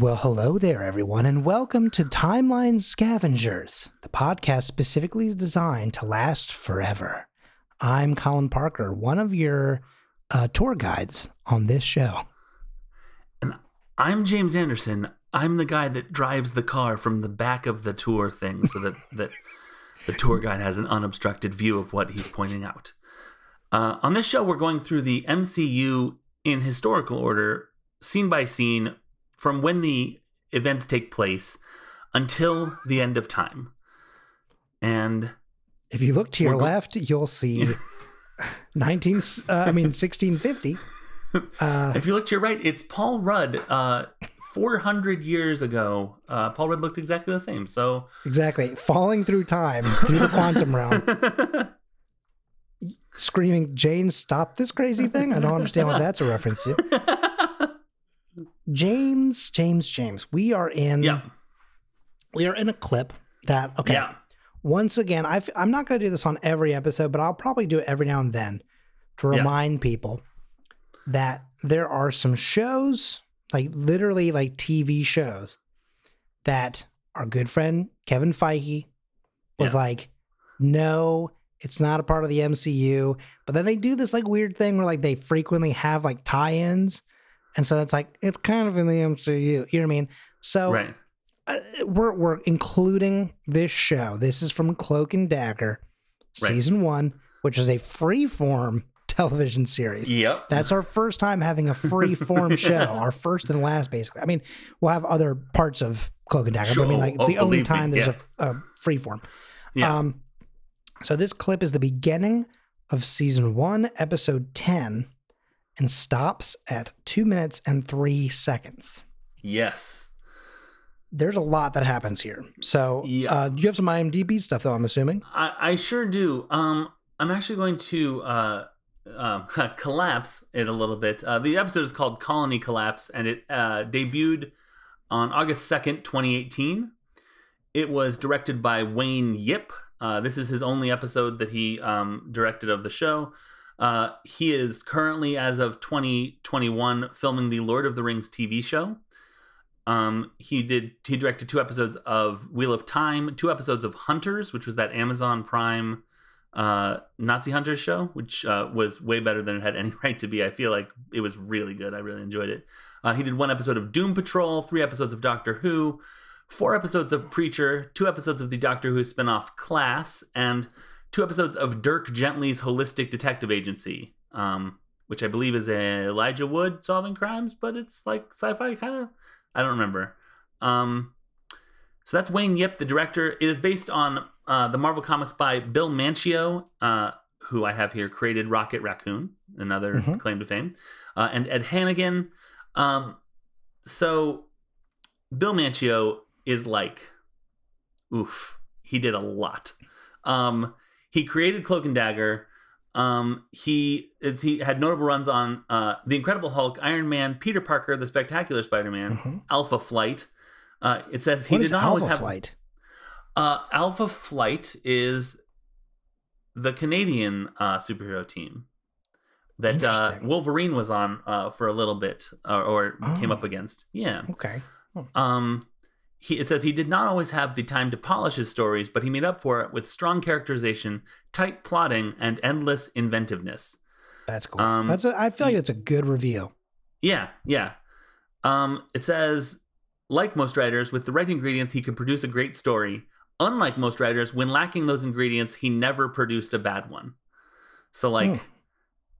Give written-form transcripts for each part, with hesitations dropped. Well, hello there, everyone, and welcome to Timeline Scavengers, the podcast specifically designed to last forever. I'm Colin Parker, one of your tour guides on this show. And I'm James Anderson. I'm the guy that drives the car from the back of the tour thing so that, the tour guide has an unobstructed view of what he's pointing out. On this show, we're going through the MCU in historical order, scene by scene, from when the events take place until the end of time. And if you look to your left, you'll see 1650. If you look to your right, it's Paul Rudd. 400 years ago, Paul Rudd looked exactly the same. So exactly. Falling through time, through the quantum realm. Screaming, Jane, stop this crazy thing. I don't understand what that's a reference to. James. We are in a clip that, okay. Yeah. Once again, I'm not going to do this on every episode, but I'll probably do it every now and then to remind people that there are some shows, like literally like TV shows, that our good friend Kevin Feige was like, no, it's not a part of the MCU. But then they do this like weird thing where like they frequently have like tie-ins. And so that's like, it's kind of in the MCU, you know what I mean? So we're including this show. This is from Cloak and Dagger, season one, which is a Freeform television series. Yep. That's our first time having a Freeform show, our first and last, basically. I mean, we'll have other parts of Cloak and Dagger, but I mean, like, it's the only time there's a Freeform. Yeah. So this clip is the beginning of season one, episode 10. And stops at 2 minutes and 3 seconds. Yes. There's a lot that happens here. So you have some IMDb stuff, though, I'm assuming. I sure do. I'm actually going to collapse it a little bit. The episode is called Colony Collapse, and it debuted on August 2nd, 2018. It was directed by Wayne Yip. This is his only episode that he directed of the show. He is currently, as of 2021, filming the Lord of the Rings TV show. He directed 2 episodes of Wheel of Time, 2 episodes of Hunters, which was that Amazon Prime Nazi Hunters show, which was way better than it had any right to be. I feel like it was really good. I really enjoyed it. He did 1 episode of Doom Patrol, 3 episodes of Doctor Who, 4 episodes of Preacher, 2 episodes of the Doctor Who spinoff Class, and 2 episodes of Dirk Gently's Holistic Detective Agency, which I believe is Elijah Wood solving crimes, but it's like sci-fi kind of. I don't remember. So that's Wayne Yip, the director. It is based on the Marvel comics by Bill Mantlo, who I have here created Rocket Raccoon, another claim to fame, and Ed Hannigan. So Bill Mantlo is like, oof, he did a lot. He created Cloak and Dagger. He had notable runs on The Incredible Hulk, Iron Man, Peter Parker, The Spectacular Spider-Man, Alpha Flight. It says he did not always have... What is Alpha Flight? Alpha Flight is the Canadian superhero team that Wolverine was on for a little bit or came up against. Yeah. Okay. Oh. It says he did not always have the time to polish his stories, but he made up for it with strong characterization, tight plotting, and endless inventiveness. That's cool. I feel like it's a good review. Yeah, yeah. It says, like most writers, with the right ingredients, he could produce a great story. Unlike most writers, when lacking those ingredients, he never produced a bad one. So, like,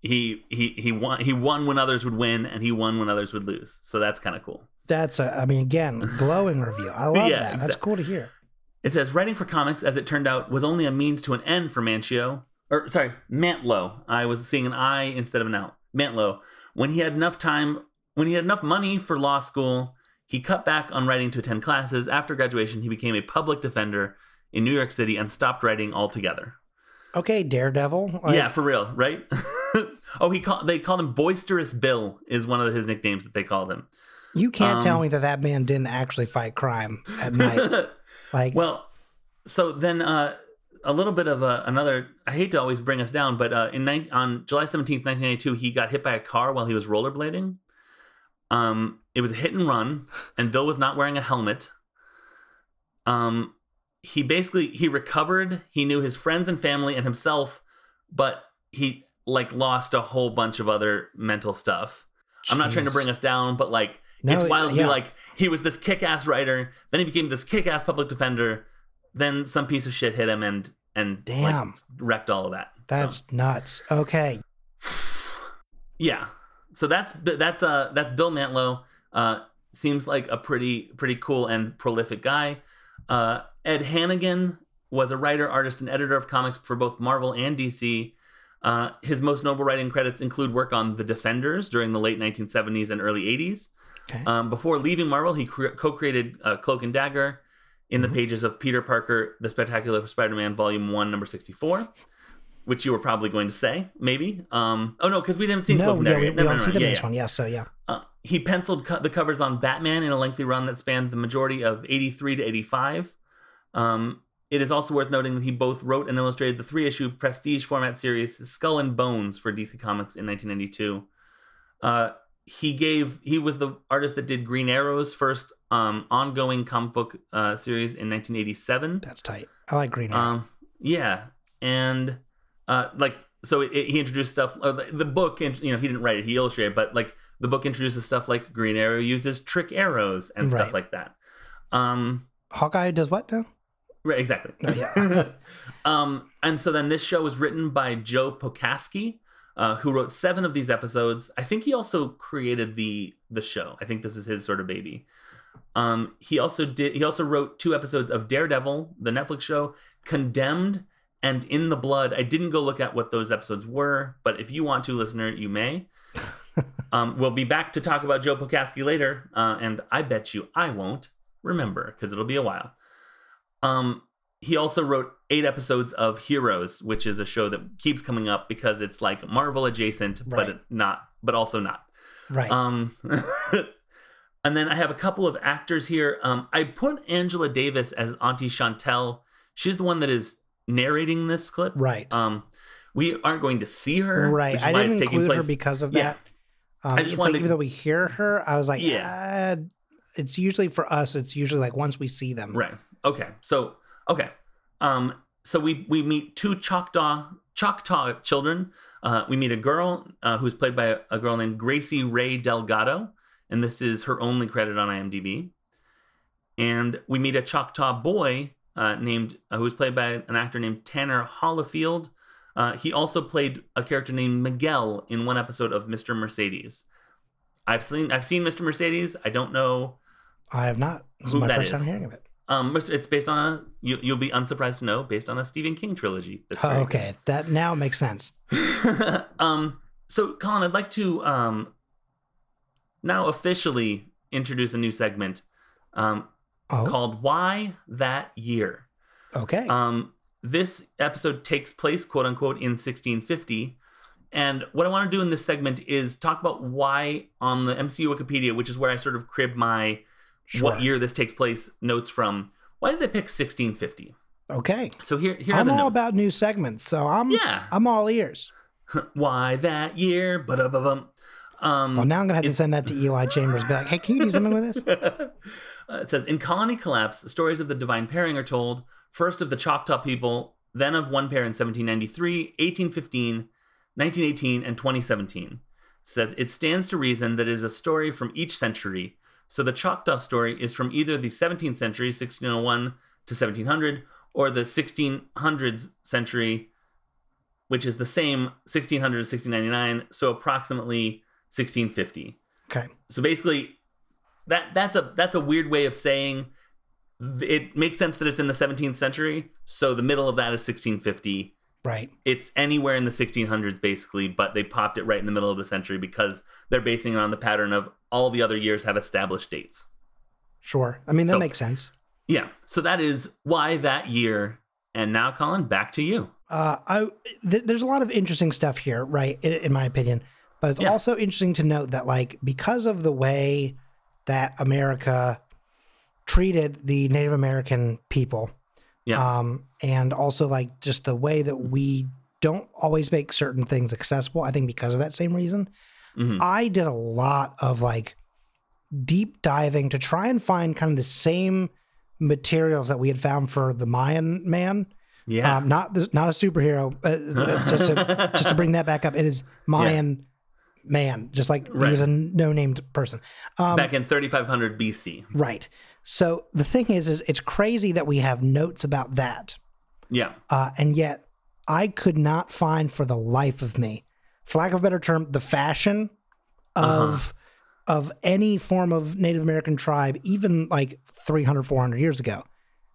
he won when others would win, and he won when others would lose. So that's kind of cool. That's again, glowing review. I love that. That's cool to hear. It says writing for comics, as it turned out, was only a means to an end for Mantlo. I was seeing an I instead of an L. Mantlo. When he had enough money for law school, he cut back on writing to attend classes. After graduation, he became a public defender in New York City and stopped writing altogether. Okay, Daredevil. Yeah, for real, right? They called him Boisterous Bill, is one of his nicknames that they called him. You can't tell me that man didn't actually fight crime at night. Well, so then a little bit of another, I hate to always bring us down, but on July 17th, 1992, he got hit by a car while he was rollerblading. It was a hit and run, and Bill was not wearing a helmet. He recovered. He knew his friends and family and himself, but he lost a whole bunch of other mental stuff. Jeez. I'm not trying to bring us down, but it's wild to be he was this kick-ass writer, then he became this kick-ass public defender, then some piece of shit hit him and damn, wrecked all of that. That's nuts. Okay. Yeah. So that's Bill Mantlo. Seems like a pretty cool and prolific guy. Ed Hannigan was a writer, artist, and editor of comics for both Marvel and DC. His most notable writing credits include work on The Defenders during the late 1970s and early 80s. Okay. Before leaving Marvel, he co-created Cloak and Dagger in the pages of Peter Parker, The Spectacular Spider-Man, Volume 1, Number 64, which you were probably going to say, maybe. Oh, no, because we didn't see Cloak and Dagger. We haven't seen the next one. He penciled the covers on Batman in a lengthy run that spanned the majority of 83 to 85. It is also worth noting that he both wrote and illustrated the 3-issue prestige format series Skull and Bones for DC Comics in 1992. He was the artist that did Green Arrow's first ongoing comic book series in 1987. That's tight. I like Green Arrow. He introduced stuff. The book, he didn't write it; he illustrated. But the book introduces stuff like Green Arrow uses trick arrows and stuff like that. Hawkeye does what now? Right, exactly. No, yeah. And so then this show was written by Joe Pokaski, who wrote 7 of these episodes. I think he also created the show. I think this is his sort of baby. He also wrote 2 episodes of Daredevil, the Netflix show, Condemned, and In the Blood. I didn't go look at what those episodes were, but if you want to, listener, you may. We'll be back to talk about Joe Pokaski later, and I bet you I won't remember because it'll be a while. He also wrote 8 episodes of Heroes, which is a show that keeps coming up because it's Marvel adjacent, but also not. Right. And then I have a couple of actors here. I put Angela Davis as Auntie Chantel. She's the one that is narrating this clip. Right. We aren't going to see her. Right. I didn't include her because of that. Yeah. I just wanted even though we hear her, I was like, yeah. It's usually for us. It's usually once we see them. Right. Okay, so we meet 2 Choctaw children. We meet a girl who's played by a girl named Gracie Ray Delgado, and this is her only credit on IMDb. And we meet a Choctaw boy who's played by an actor named Tanner Hollifield. He also played a character named Miguel in one episode of Mr. Mercedes. I've seen Mr. Mercedes. I don't know. I have not. This is my first time hearing of it. It's based on you'll be unsurprised to know, based on a Stephen King trilogy. Okay, that now makes sense. So, Colin, I'd like to now officially introduce a new segment called Why That Year. Okay. This episode takes place, quote unquote, in 1650. And what I want to do in this segment is talk about why on the MCU Wikipedia, which is where I sort of crib my... Sure. What year this takes place? Notes from. Why did they pick 1650? Okay. So here are the notes. I'm all about new segments, so I'm all ears. Why that year? Ba-da-ba-bum. Well, now I'm gonna have to send that to Eli Chambers. Be like, hey, can you do something with this? It says in Colony Collapse, the stories of the divine pairing are told first of the Choctaw people, then of one pair in 1793, 1815, 1918, and 2017. It says it stands to reason that it is a story from each century. So the Choctaw story is from either the 17th century, 1601 to 1700, or the 1600s century, which is the same 1600 to 1699, so approximately 1650. Okay. So basically, that's a weird way of saying it makes sense that it's in the 17th century, so the middle of that is 1650. Right. It's anywhere in the 1600s, basically, but they popped it right in the middle of the century because they're basing it on the pattern of all the other years have established dates. Sure. I mean, that makes sense. Yeah. So that is Why That Year. And now, Colin, back to you. There's a lot of interesting stuff here, right, in my opinion. But it's also interesting to note that, because of the way that America treated the Native American people, and also just the way that we don't always make certain things accessible, I think because of that same reason, I did a lot of deep diving to try and find kind of the same materials that we had found for the Mayan Man. Yeah. Not a superhero, just to bring that back up. It is Mayan Man, just like he was a no-named person. Back in 3500 BC. Right. So the thing is it's crazy that we have notes about that. Yeah. And yet I could not find for the life of me, for lack of a better term, the fashion of any form of Native American tribe, even like 300, 400 years ago.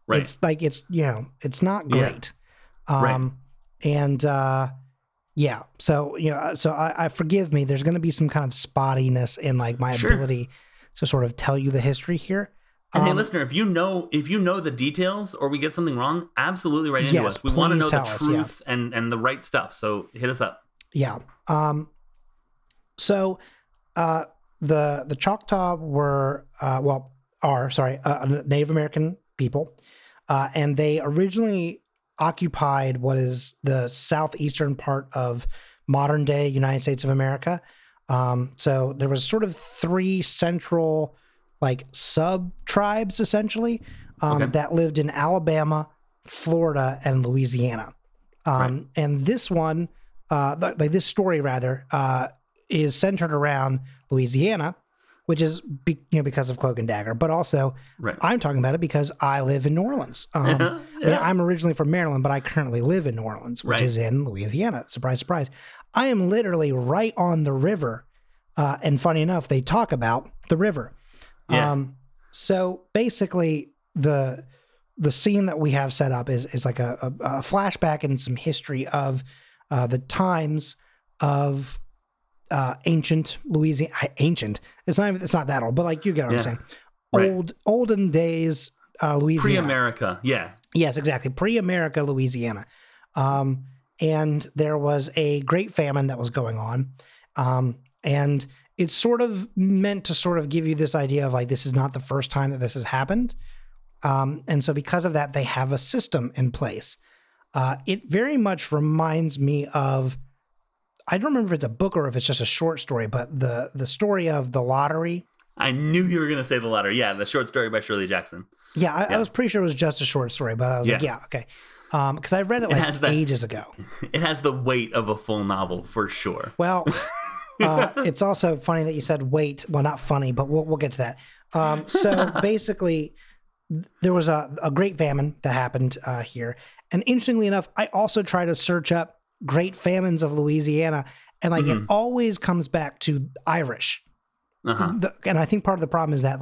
Right. It's like, it's not great. Yeah. So I forgive me. There's going to be some kind of spottiness in like my ability to sort of tell you the history here. And hey, listener, if you know the details or we get something wrong, absolutely write into us. We want to know the truth and the right stuff. So hit us up. Yeah. So the Choctaw are Native American people, and they originally occupied what is the southeastern part of modern day United States of America. So there was sort of three central sub-tribes, essentially, that lived in Alabama, Florida, and Louisiana. And this one, this story, rather, is centered around Louisiana, which is because of Cloak and Dagger. But also, I'm talking about it because I live in New Orleans. I'm originally from Maryland, but I currently live in New Orleans, which is in Louisiana. Surprise, surprise. I am literally right on the river. And funny enough, they talk about the river. Yeah. So basically the scene that we have set up is like a flashback and some history of the times of ancient Louisiana. Ancient. It's not that old, but like you get what I'm saying. Right. Olden days Louisiana. Pre-America, yeah. Yes, exactly. Pre-America Louisiana. And there was a great famine that was going on. And it's sort of meant to sort of give you this idea of like, this is not the first time that this has happened. And so because of that, they have a system in place. It very much reminds me of, I don't remember if it's a book or if it's just a short story, but the story of The Lottery. I knew you were going to say The Lottery. Yeah, the short story by Shirley Jackson. Yeah, I was pretty sure it was just a short story, but I was okay. Because I read it ages ago. It has the weight of a full novel for sure. Well... it's also funny that you said wait. Well, not funny, but we'll get to that. So basically, there was a great famine that happened here. And interestingly enough, I also try to search up great famines of Louisiana. And it always comes back to Irish. And I think part of the problem is that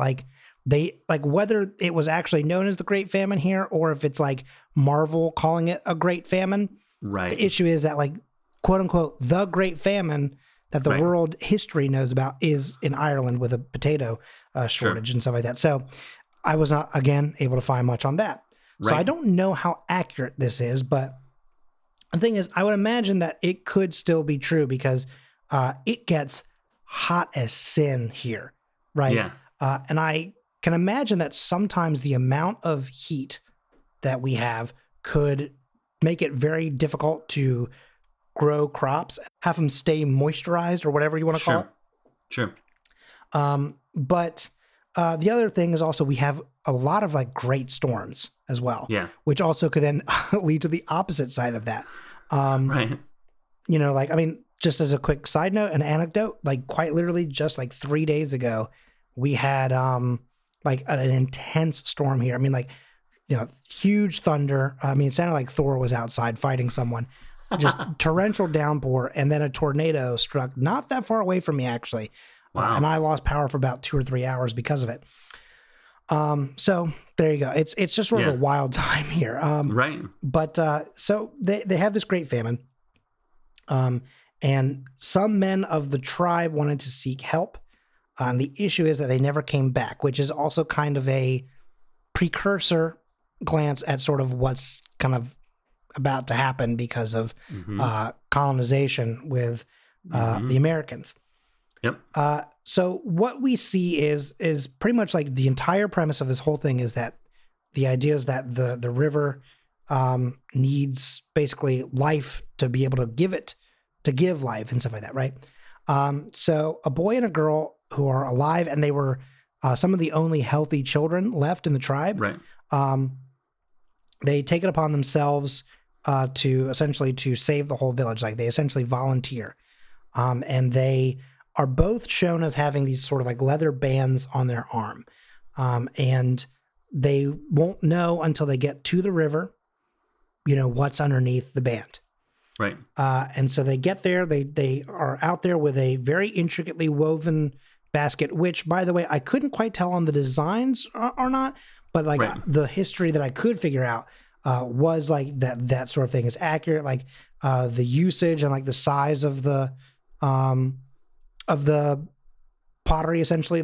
whether it was actually known as the Great Famine here or if it's like Marvel calling it a Great Famine. Right. The issue is that quote unquote, the Great Famine that the world history knows about is in Ireland with a potato shortage and stuff like that. So I was not, again, able to find much on that. Right. So I don't know how accurate this is, but the thing is, I would imagine that it could still be true because it gets hot as sin here, right? Yeah. And I can imagine that sometimes the amount of heat that we have could make it very difficult to grow crops, have them stay moisturized or whatever you want to call it. Sure. But the other thing is also we have a lot of great storms as well. Yeah. Which also could then lead to the opposite side of that. Right. You know, just as a quick side note, an anecdote, quite literally just 3 days ago, we had an intense storm here. Huge thunder. It sounded like Thor was outside fighting someone. Just torrential downpour, and then a tornado struck not that far away from me, actually. Wow. And I lost power for about 2 or 3 hours because of it. So there you go. It's just sort of a wild time here. But so they have this great famine. And some men of the tribe wanted to seek help. And the issue is that they never came back, which is also kind of a precursor glance at sort of what's kind of about to happen because of colonization with the Americans. Yep. So what we see is pretty much the entire premise of this whole thing is that the idea is that the river needs basically life to be able to give life and stuff like that, right? So a boy and a girl who are alive and they were some of the only healthy children left in the tribe. Right. They take it upon themselves to save the whole village. Like, they essentially volunteer. And they are both shown as having these sort of like leather bands on their arm. And they won't know until they get to the river, you know, what's underneath the band. Right. And so they get there, they are out there with a very intricately woven basket, which, by the way, I couldn't quite tell on the designs or not, but like right. The history that I could figure out was like that sort of thing is accurate. Like the usage and like the size of the pottery, essentially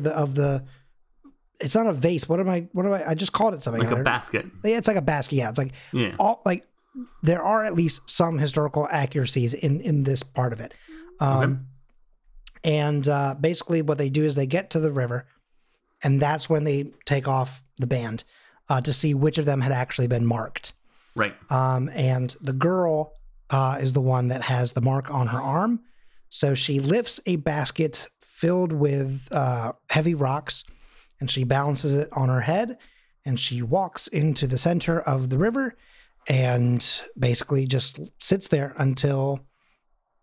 it's not a vase. What am I just called it something. Like a basket. Yeah, it's like a basket. Yeah. It's like, yeah. All like there are at least some historical accuracies in this part of it. Okay. And basically what they do is they get to the river, and that's when they take off the band to see which of them had actually been marked. Right. And the girl is the one that has the mark on her arm. So she lifts a basket filled with heavy rocks, and she balances it on her head, and she walks into the center of the river and basically just sits there until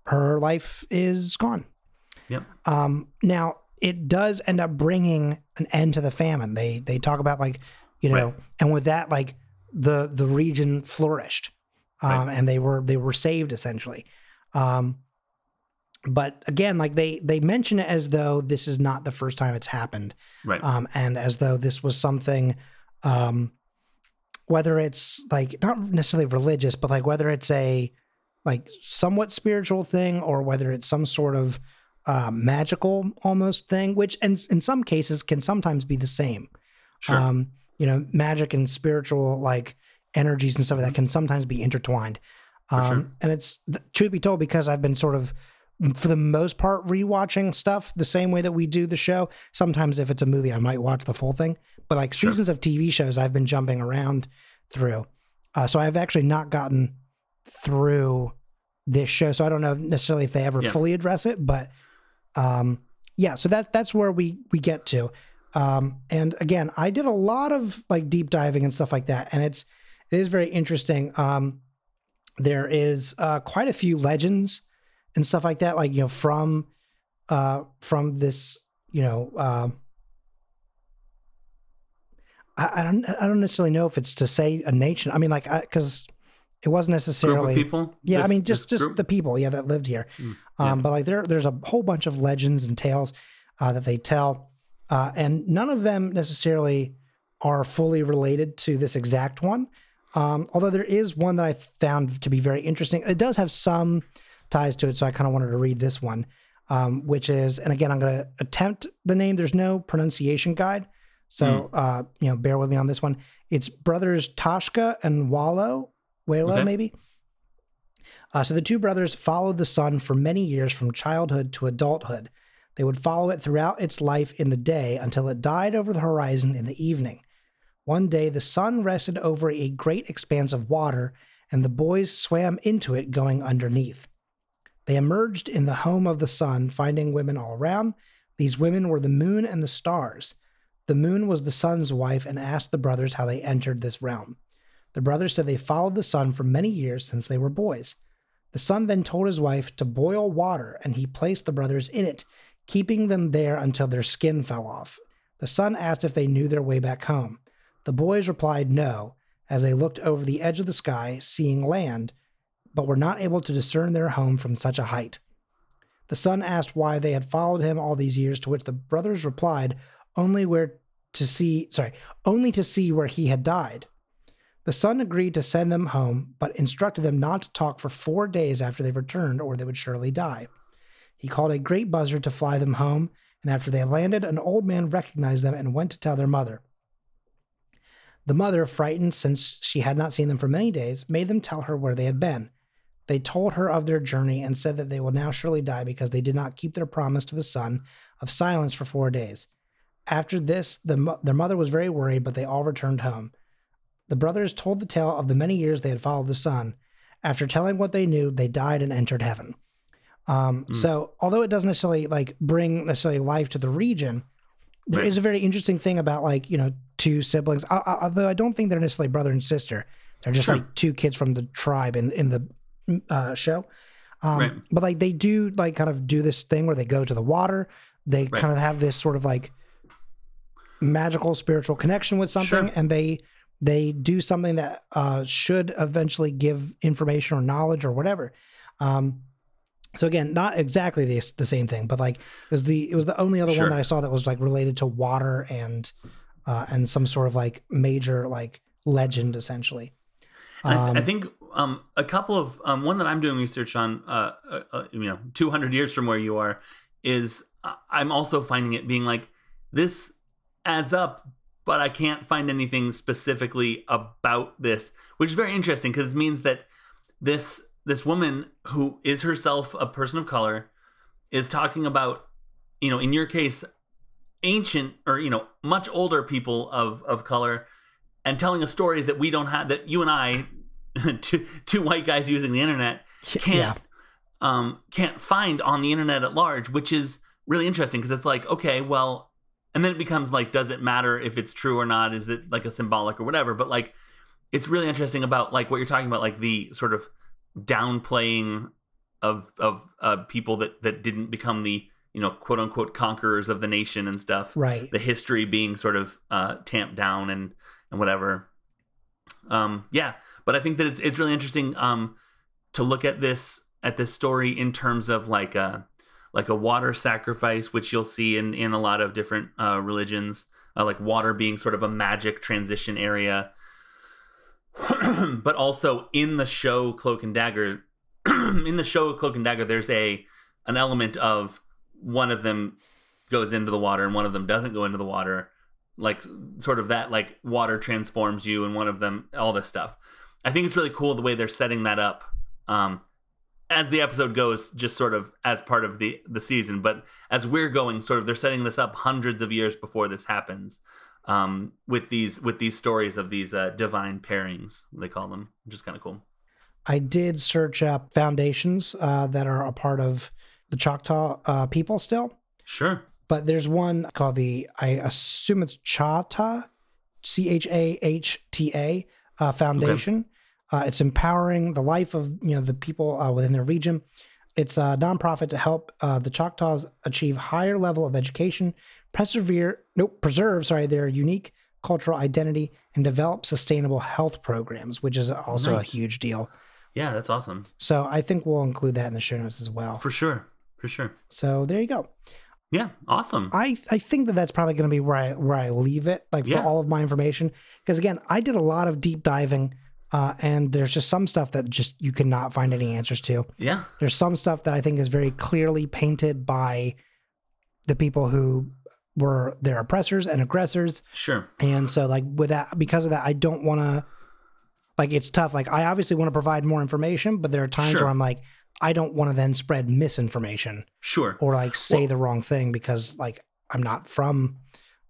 her life is gone. Yep. Now, it does end up bringing an end to the famine. They talk about, like, you know, right. And with that, like, the region flourished, right. And they were saved, essentially. But again, like they mention it as though this is not the first time it's happened. Right. And as though this was something, whether it's like not necessarily religious, but like whether it's a like somewhat spiritual thing or whether it's some sort of magical almost thing, which in some cases can sometimes be the same. Sure. You know, magic and spiritual like energies and stuff like that can sometimes be intertwined. Sure. And it's truth be told, because I've been sort of, for the most part, rewatching stuff the same way that we do the show. Sometimes if it's a movie, I might watch the full thing, but like sure. Seasons of TV shows I've been jumping around through. So I've actually not gotten through this show. So I don't know necessarily if they ever fully address it, but yeah, so that's where we get to. And again, I did a lot of like deep diving and stuff like that. And it is very interesting. There is quite a few legends and stuff like that, like, you know, from this, you know, I don't necessarily know if it's to say a nation. I mean, like, because it wasn't necessarily group of people. Yeah, I mean, just the people, yeah, that lived here. But like there's a whole bunch of legends and tales that they tell, and none of them necessarily are fully related to this exact one. Although there is one that I found to be very interesting. It does have some ties to it, so I kind of wanted to read this one, which is, and again, I'm going to attempt the name. There's no pronunciation guide, so you know, bear with me on this one. It's brothers Toshka and Walo, okay. Maybe. So the two brothers followed the sun for many years, from childhood to adulthood. They would follow it throughout its life in the day until it died over the horizon in the evening. One day, the sun rested over a great expanse of water, and the boys swam into it, going underneath. They emerged in the home of the sun, finding women all around. These women were the moon and the stars. The moon was the sun's wife and asked the brothers how they entered this realm. The brothers said they followed the sun for many years since they were boys. The sun then told his wife to boil water, and he placed the brothers in it, keeping them there until their skin fell off. The sun asked if they knew their way back home. The boys replied no, as they looked over the edge of the sky, seeing land, but were not able to discern their home from such a height. The sun asked why they had followed him all these years, to which the brothers replied, only to see where he had died. The sun agreed to send them home, but instructed them not to talk for 4 days after they returned, or they would surely die. He called a great buzzard to fly them home, and after they landed, an old man recognized them and went to tell their mother. The mother, frightened since she had not seen them for many days, made them tell her where they had been. They told her of their journey and said that they will now surely die because they did not keep their promise to the sun of silence for 4 days. After this, their mother was very worried, but they all returned home. The brothers told the tale of the many years they had followed the sun. After telling what they knew, they died and entered heaven. So although it doesn't necessarily like bring necessarily life to the region, There is a very interesting thing about, like, you know, two siblings, although I don't think they're necessarily brother and sister. They're just like two kids from the tribe in the show. But like they do like kind of do this thing where they go to the water. They kind of have this sort of like magical spiritual connection with something. And they do something that should eventually give information or knowledge or whatever. So again, not exactly the same thing, but like it was the only other one that I saw that was like related to water and some sort of like major like legend essentially. I think a couple of one that I'm doing research on, 200 years from where you are, is I'm also finding it being like this adds up, but I can't find anything specifically about this, which is very interesting because it means that this woman who is herself a person of color is talking about, you know, in your case, ancient or, you know, much older people of color and telling a story that we don't have, that you and I, two white guys using the internet, can't find on the internet at large, which is really interesting because it's like, okay, well, and then it becomes like, does it matter if it's true or not? Is it like a symbolic or whatever? But like, it's really interesting about like what you're talking about, like the sort of downplaying of people that didn't become the, you know, quote unquote conquerors of the nation and stuff. Right. The history being sort of tamped down and whatever. But I think that it's really interesting to look at this story in terms of like a water sacrifice, which you'll see in a lot of different religions, like water being sort of a magic transition area. But also in the show Cloak and Dagger, there's an element of one of them goes into the water and one of them doesn't go into the water, like sort of that like water transforms you and one of them, all this stuff. I think it's really cool the way they're setting that up as the episode goes, just sort of as part of the season. But as we're going, sort of they're setting this up hundreds of years before this happens. With these stories of these divine pairings, they call them, which is kind of cool. I did search up foundations that are a part of the Choctaw people still. Sure. But there's one called I assume it's Chahta, Chahta Foundation. Okay. It's empowering the life of, you know, the people within their region. It's a nonprofit to help the Choctaws achieve higher level of education, preserve their unique cultural identity, and develop sustainable health programs, which is also a huge deal. Yeah, that's awesome. So I think we'll include that in the show notes as well. For sure. So there you go. Yeah, awesome. I think that's probably going to be where I leave it, like for all of my information, because again, I did a lot of deep diving. And there's just some stuff that just you cannot find any answers to. Yeah. There's some stuff that I think is very clearly painted by the people who were their oppressors and aggressors. Sure. And so like with that, because of that, I don't want to, like, it's tough. Like I obviously want to provide more information, but there are times where I'm like, I don't want to then spread misinformation. Sure. Or like say the wrong thing because like I'm not from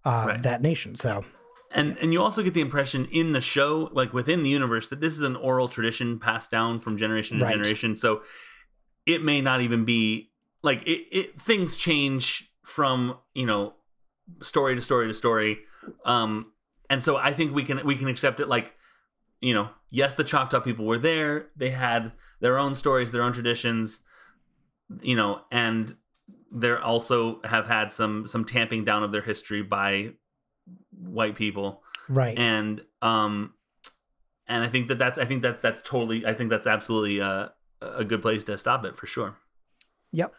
that nation. So. And you also get the impression in the show, like within the universe, that this is an oral tradition passed down from generation to generation. So it may not even be like things change from, you know, story to story to story. And so I think we can accept it. Like, you know, yes, the Choctaw people were there. They had their own stories, their own traditions, you know, and they also have had some tamping down of their history by white people, right? And and I think that's absolutely a good place to stop it, for sure. Yep.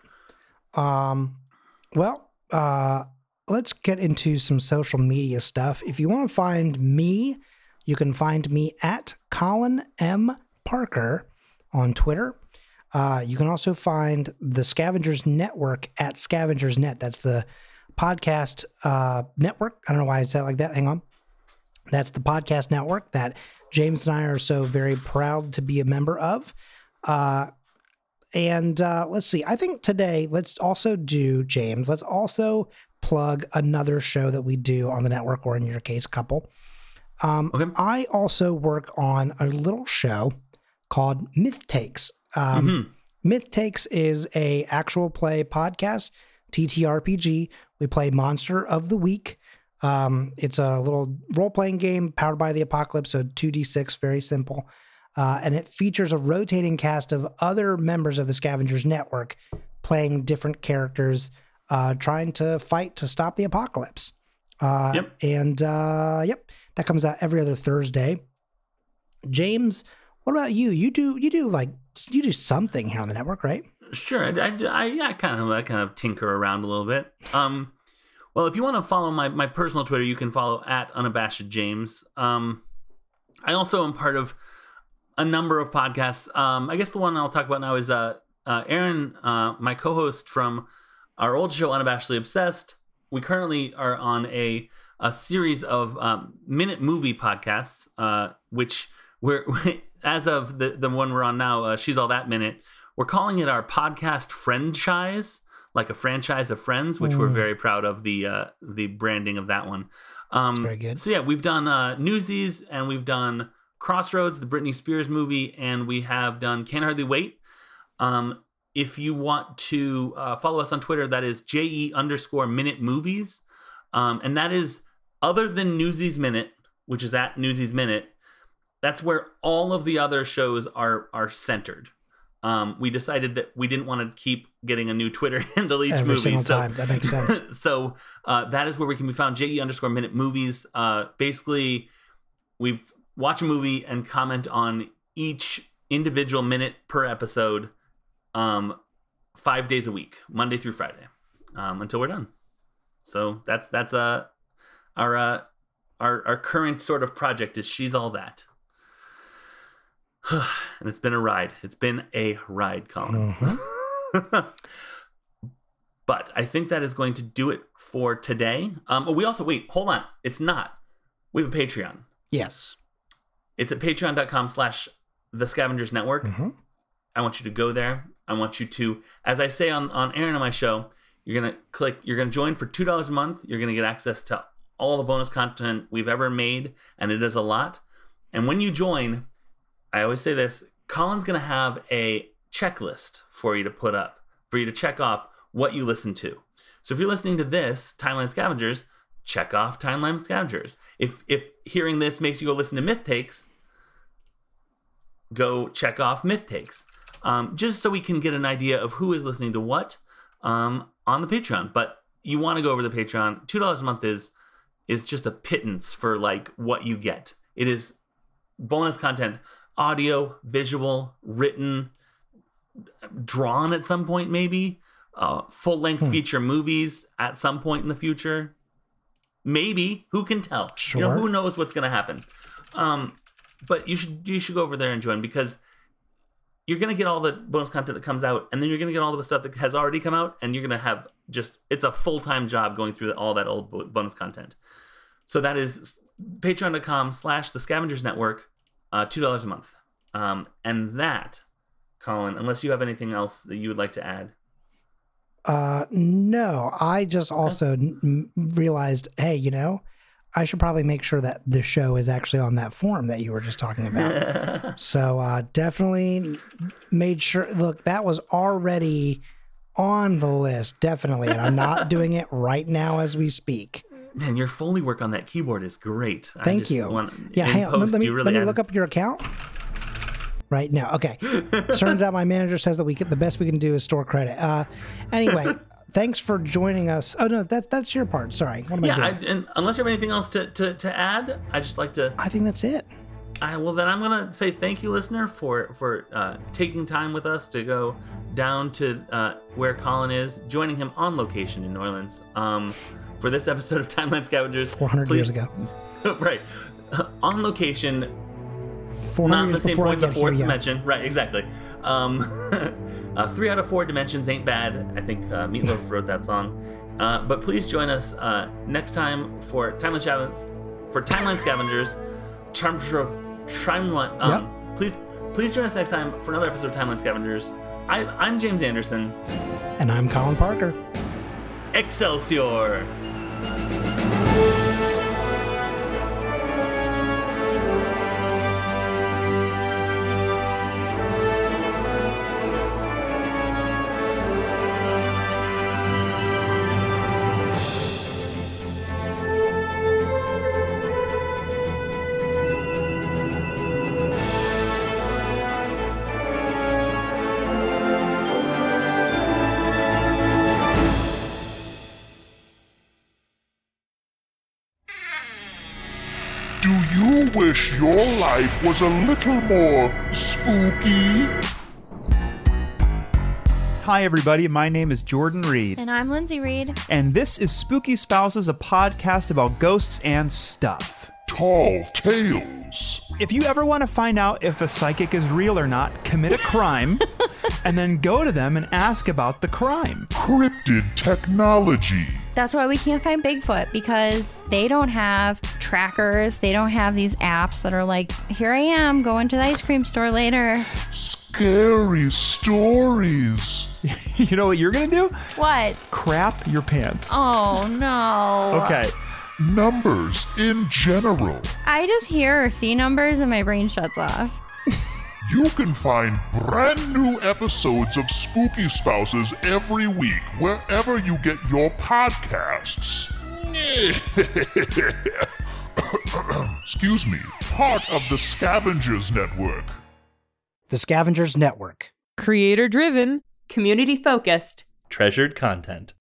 Let's get into some social media stuff. If you want to find me, you can find me at Colin M. Parker on Twitter. You can also find the Scavengers Network at scavengersnet. That's the podcast network. I don't know why I said it like that. Hang on. That's the podcast network that James and I are so very proud to be a member of. Let's see. I think today let's also plug another show that we do on the network, or in your case, couple. Okay. I also work on a little show called Myth Takes. Myth Takes is an actual play podcast, TTRPG, we play Monster of the Week. It's a little role-playing game powered by the Apocalypse, so 2d6, very simple. And it features a rotating cast of other members of the Scavengers Network playing different characters, trying to fight to stop the apocalypse. That comes out every other Thursday. James, what about you? You do something here on the network, right? Sure. I kind of tinker around a little bit. Well, if you want to follow my personal Twitter, you can follow @unabashedjames. I also am part of a number of podcasts. I guess the one I'll talk about now is Aaron, my co-host from our old show, Unabashedly Obsessed. We currently are on a series of minute movie podcasts, which we're as of the one we're on now, She's All That Minute. We're calling it our podcast franchise, like a franchise of Friends, which we're very proud of the branding of that one. That's very good. So yeah, we've done Newsies, and we've done Crossroads, the Britney Spears movie, and we have done Can't Hardly Wait. If you want to follow us on Twitter, that is JE_Minute Movies. And that is, other than Newsies Minute, which is @Newsies Minute, that's where all of the other shows are centered. We decided that we didn't want to keep getting a new Twitter handle each every movie. Time. That makes sense. So that is where we can be found, JE_Minute Movies. Basically, we watch a movie and comment on each individual minute per episode, 5 days a week, Monday through Friday, until we're done. So that's our current sort of project is She's All That. And it's been a ride. It's been a ride, Colin. Mm-hmm. But I think that is going to do it for today. We also, hold on. It's not. We have a Patreon. Yes. It's at patreon.com/the Scavengers Network. Mm-hmm. I want you to go there. I want you to, as I say on Aaron on my show, you're going to join for $2 a month. You're going to get access to all the bonus content we've ever made, and it is a lot. And when you join, I always say this, Colin's going to have a checklist for you to put up, for you to check off what you listen to. So if you're listening to this, Timeline Scavengers, check off Timeline Scavengers. If hearing this makes you go listen to Myth Takes, go check off Myth Takes. Just so we can get an idea of who is listening to what on the Patreon. But you want to go over to the Patreon. $2 a month is just a pittance for like what you get. It is bonus content, audio, visual, written, drawn at some point maybe, full-length feature movies at some point in the future. Maybe. Who can tell? Sure. Who knows what's going to happen? But you should go over there and join, because you're going to get all the bonus content that comes out, and then you're going to get all the stuff that has already come out, and you're going to have just, it's a full-time job going through all that old bonus content. So that is patreon.com/the Scavengers Network, $2 a month. And that, Colin, unless you have anything else that you would like to add. No, I just also realized, hey, I should probably make sure that the show is actually on that form that you were just talking about. So definitely made sure, look, that was already on the list, definitely. And I'm not doing it right now as we speak. Man, your Foley work on that keyboard is great. Thank you. Let me look up your account right now. Okay. Turns out my manager says that the best we can do is store credit. Anyway. Thanks for joining us. Oh, no, that's your part. Sorry. What am I doing? And unless you have anything else to add, I'd just like to... I think that's it. Well, then I'm going to say thank you, listener, for taking time with us to go down to where Colin is, joining him on location in New Orleans for this episode of Timeline Scavengers. 400 years ago. Right. On location, not the same point in the fourth dimension. Right, exactly. 3 out of 4 dimensions ain't bad. I think Meatloaf wrote that song. But please join us next time for Timeline Scavengers. Please join us next time for another episode of Timeline Scavengers. I'm James Anderson. And I'm Colin Parker. Excelsior! Do you wish your life was a little more spooky? Hi, everybody. My name is Jordan Reed. And I'm Lindsay Reed. And this is Spooky Spouses, a podcast about ghosts and stuff. Tall tales. If you ever want to find out if a psychic is real or not, commit a crime and then go to them and ask about the crime. Cryptid technology. That's why we can't find Bigfoot, because they don't have trackers. They don't have these apps that are like, here I am, going to the ice cream store later. Scary stories. You know what you're going to do? What? Crap your pants. Oh, no. Okay. Numbers in general. I just hear or see numbers and my brain shuts off. You can find brand new episodes of Spooky Spouses every week, wherever you get your podcasts. Excuse me. Part of the Scavengers Network. The Scavengers Network. Creator-driven. Community-focused. Treasured content.